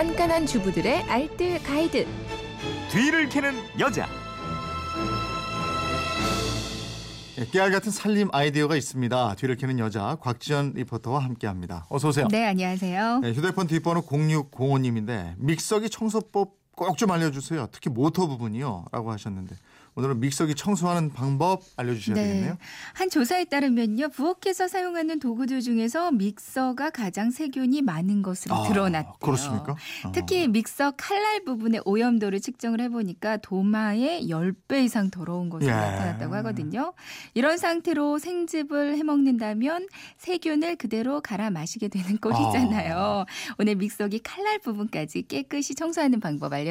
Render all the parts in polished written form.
깐깐한 주부들의 알뜰 가이드. 뒤를 캐는 여자. 깨알 같은 살림 아이디어가 있습니다. 뒤를 캐는 여자 곽지연 리포터와 함께합니다. 어서 오세요. 네, 안녕하세요. 네, 휴대폰 뒷번호 0605님인데 믹서기 청소법 꼭 좀 알려주세요. 특히 모터 부분이요 라고 하셨는데 오늘은 믹서기 청소하는 방법 알려주셔야 되겠네요. 한 조사에 따르면요. 부엌에서 사용하는 도구들 중에서 믹서가 가장 세균이 많은 것으로 드러났대요. 그렇습니까? 특히 믹서 칼날 부분의 오염도를 측정을 해보니까 도마의 10배 이상 더러운 것으로 나타났다고 하거든요. 이런 상태로 생즙을 해먹는다면 세균을 그대로 갈아 마시게 되는 꼴이잖아요. 오늘 믹서기 칼날 부분까지 깨끗이 청소하는 방법 알려드리겠습니다.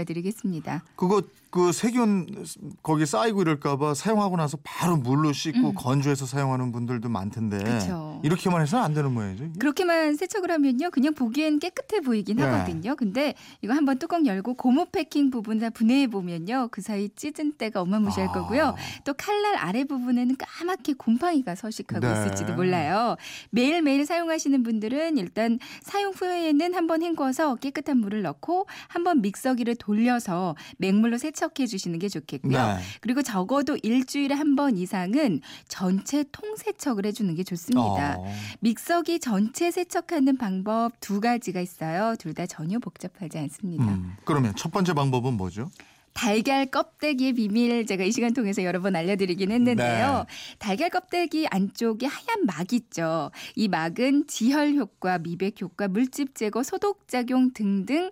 그거 그 세균 거기 쌓이고 이럴까 봐 사용하고 나서 바로 물로 씻고 건조해서 사용하는 분들도 많던데 그쵸. 이렇게만 해서는 안 되는 모양이죠? 이게? 그렇게만 세척을 하면요. 그냥 보기엔 깨끗해 보이긴 하거든요. 근데 이거 한번 뚜껑 열고 고무 패킹 부분 다 분해해보면요. 그 사이 찢은 때가 어마무시할 거고요. 또 칼날 아래 부분에는 까맣게 곰팡이가 서식하고 있을지도 몰라요. 매일매일 사용하시는 분들은 일단 사용 후에는 한번 헹궈서 깨끗한 물을 넣고 한번 믹서기를 돌려서 맹물로 세척해 주시는 게 좋겠고요. 그리고 적어도 일주일에 한 번 이상은 전체 통세척을 해주는 게 좋습니다. 믹서기 전체 세척하는 방법 2가지가 있어요. 둘 다 전혀 복잡하지 않습니다. 그러면 첫 번째 방법은 뭐죠? 달걀 껍데기의 비밀 제가 이 시간 통해서 여러 번 알려드리긴 했는데요. 달걀 껍데기 안쪽에 하얀 막 있죠. 이 막은 지혈 효과, 미백 효과, 물집 제거, 소독 작용 등등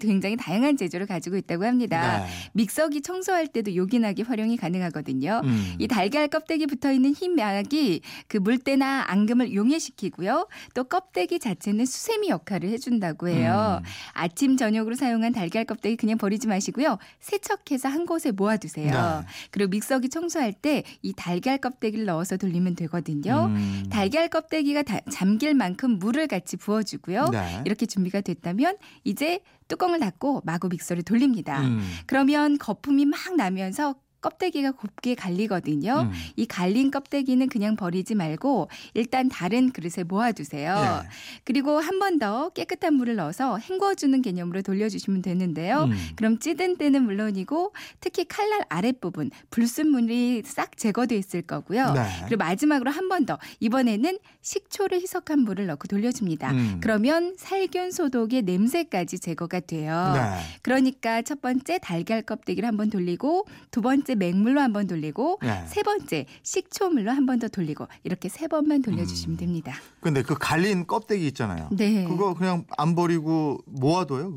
굉장히 다양한 재료를 가지고 있다고 합니다. 믹서기 청소할 때도 요긴하게 활용이 가능하거든요. 이 달걀 껍데기 붙어있는 흰 막이 그 물때나 앙금을 용해시키고요. 또 껍데기 자체는 수세미 역할을 해준다고 해요. 아침, 저녁으로 사용한 달걀 껍데기 그냥 버리지 마시고요. 세척해서 한 곳에 모아두세요. 그리고 믹서기 청소할 때 이 달걀 껍데기를 넣어서 돌리면 되거든요. 달걀 껍데기가 잠길 만큼 물을 같이 부어주고요. 이렇게 준비가 됐다면 이제 뚜껑을 닫고 마구 믹서를 돌립니다. 그러면 거품이 막 나면서 껍데기가 곱게 갈리거든요. 이 갈린 껍데기는 그냥 버리지 말고 일단 다른 그릇에 모아두세요. 그리고 한 번 더 깨끗한 물을 넣어서 헹궈주는 개념으로 돌려주시면 되는데요. 그럼 찌든 때는 물론이고 특히 칼날 아랫부분 불순물이 싹 제거돼 있을 거고요. 그리고 마지막으로 한 번 더 이번에는 식초를 희석한 물을 넣고 돌려줍니다. 그러면 살균 소독의 냄새까지 제거가 돼요. 그러니까 첫 번째 달걀 껍데기를 한번 돌리고 두 번째 맹물로 한번 돌리고 세 번째 식초물로 한번 더 돌리고 이렇게 세 번만 돌려주시면 됩니다. 근데 그 갈린 껍데기 있잖아요. 그거 그냥 안 버리고 모아둬요?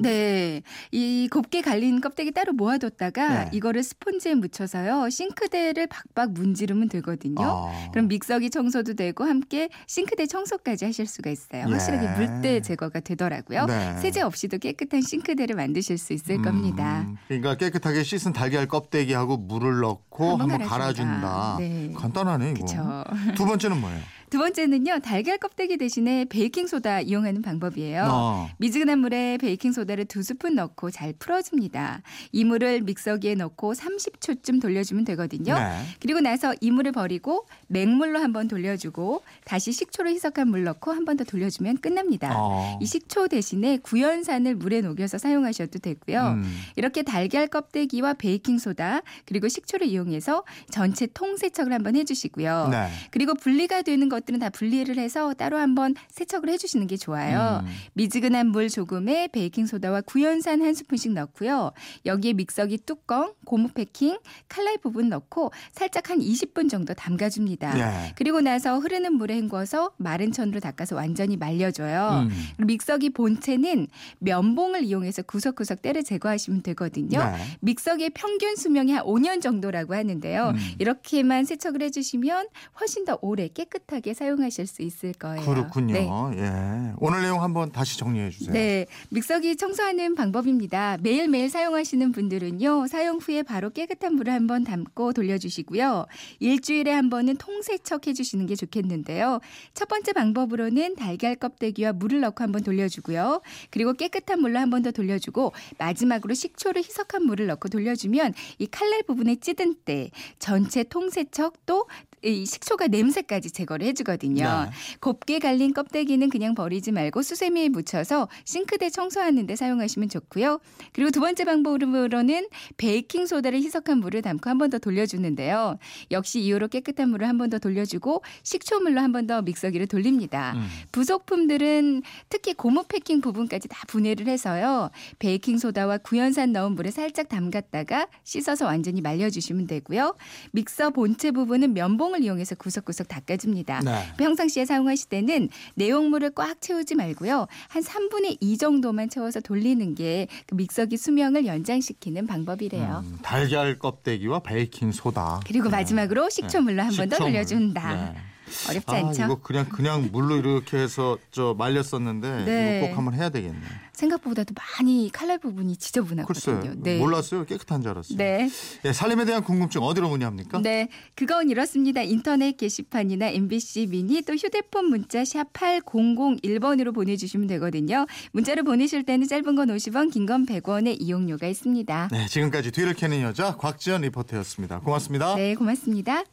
이 곱게 갈린 껍데기 따로 모아뒀다가 이거를 스폰지에 묻혀서요. 싱크대를 박박 문지르면 되거든요. 그럼 믹서기 청소도 되고 함께 싱크대 청소까지 하실 수가 있어요. 확실하게 물때 제거가 되더라고요. 세제 없이도 깨끗한 싱크대를 만드실 수 있을 겁니다. 그러니까 깨끗하게 씻은 달걀 껍데기하고 물을 넣고 한번 갈아준다. 간단하네 이거. 두 번째는 뭐예요? 두 번째는요. 달걀 껍데기 대신에 베이킹소다 이용하는 방법이에요. 미지근한 물에 베이킹소다를 2스푼 넣고 잘 풀어줍니다. 이 물을 믹서기에 넣고 30초쯤 돌려주면 되거든요. 그리고 나서 이 물을 버리고 맹물로 한번 돌려주고 다시 식초를 희석한 물 넣고 한번 더 돌려주면 끝납니다. 이 식초 대신에 구연산을 물에 녹여서 사용하셔도 되고요. 이렇게 달걀 껍데기와 베이킹소다 그리고 식초를 이용해서 전체 통세척을 한번 해주시고요. 그리고 분리가 되는 것들은 다 분리를 해서 따로 한번 세척을 해주시는 게 좋아요. 미지근한 물 조금에 베이킹소다와 구연산 1스푼씩 넣고요. 여기에 믹서기 뚜껑, 고무 패킹, 칼날 부분 넣고 살짝 한 20분 정도 담가줍니다. 그리고 나서 흐르는 물에 헹궈서 마른 천으로 닦아서 완전히 말려줘요. 믹서기 본체는 면봉을 이용해서 구석구석 때를 제거하시면 되거든요. 믹서기의 평균 수명이 한 5년 정도라고 하는데요. 이렇게만 세척을 해주시면 훨씬 더 오래 깨끗하게 사용하실 수 있을 거예요. 그렇군요. 오늘 내용 한번 다시 정리해 주세요. 믹서기 청소하는 방법입니다. 매일매일 사용하시는 분들은요. 사용 후에 바로 깨끗한 물을 한번 담고 돌려주시고요. 일주일에 한 번은 통세척해 주시는 게 좋겠는데요. 첫 번째 방법으로는 달걀 껍데기와 물을 넣고 한번 돌려주고요. 그리고 깨끗한 물로 한번 더 돌려주고 마지막으로 식초를 희석한 물을 넣고 돌려주면 이 칼날 부분에 찌든 때 전체 통세척 또 이 식초가 냄새까지 제거를 해주거든요. 네. 곱게 갈린 껍데기는 그냥 버리지 말고 수세미에 묻혀서 싱크대 청소하는 데 사용하시면 좋고요. 그리고 두 번째 방법으로는 베이킹소다를 희석한 물을 담고 한 번 더 돌려주는데요. 역시 2호로 깨끗한 물을 한 번 더 돌려주고 식초물로 한 번 더 믹서기를 돌립니다. 부속품들은 특히 고무 패킹 부분까지 다 분해를 해서요. 베이킹소다와 구연산 넣은 물에 살짝 담갔다가 씻어서 완전히 말려주시면 되고요. 믹서 본체 부분은 면봉을 이용해서 구석구석 닦아줍니다. 네. 평상시에 사용하실 때는 내용물을 꽉 채우지 말고요. 한 3분의 2 정도만 채워서 돌리는 게 그 믹서기 수명을 연장시키는 방법이래요. 달걀 껍데기와 베이킹소다. 그리고 마지막으로 식초물로 한 번 더 돌려준다. 네. 어렵지 않죠? 이거 그냥 물로 이렇게 해서 말렸었는데 네. 이거 꼭 한번 해야 되겠네. 생각보다도 많이 칼날 부분이 지저분하거든요. 글쎄요. 네. 몰랐어요. 깨끗한 줄 알았어요. 네. 네, 살림에 대한 궁금증 어디로 문의합니까? 네, 그건 이렇습니다. 인터넷 게시판이나 MBC 미니 또 휴대폰 문자 샵 8001번으로 보내주시면 되거든요. 문자로 보내실 때는 짧은 건 50원, 긴 건 100원의 이용료가 있습니다. 네, 지금까지 뒤를 캐는 여자 곽지연 리포터였습니다. 고맙습니다. 네, 고맙습니다.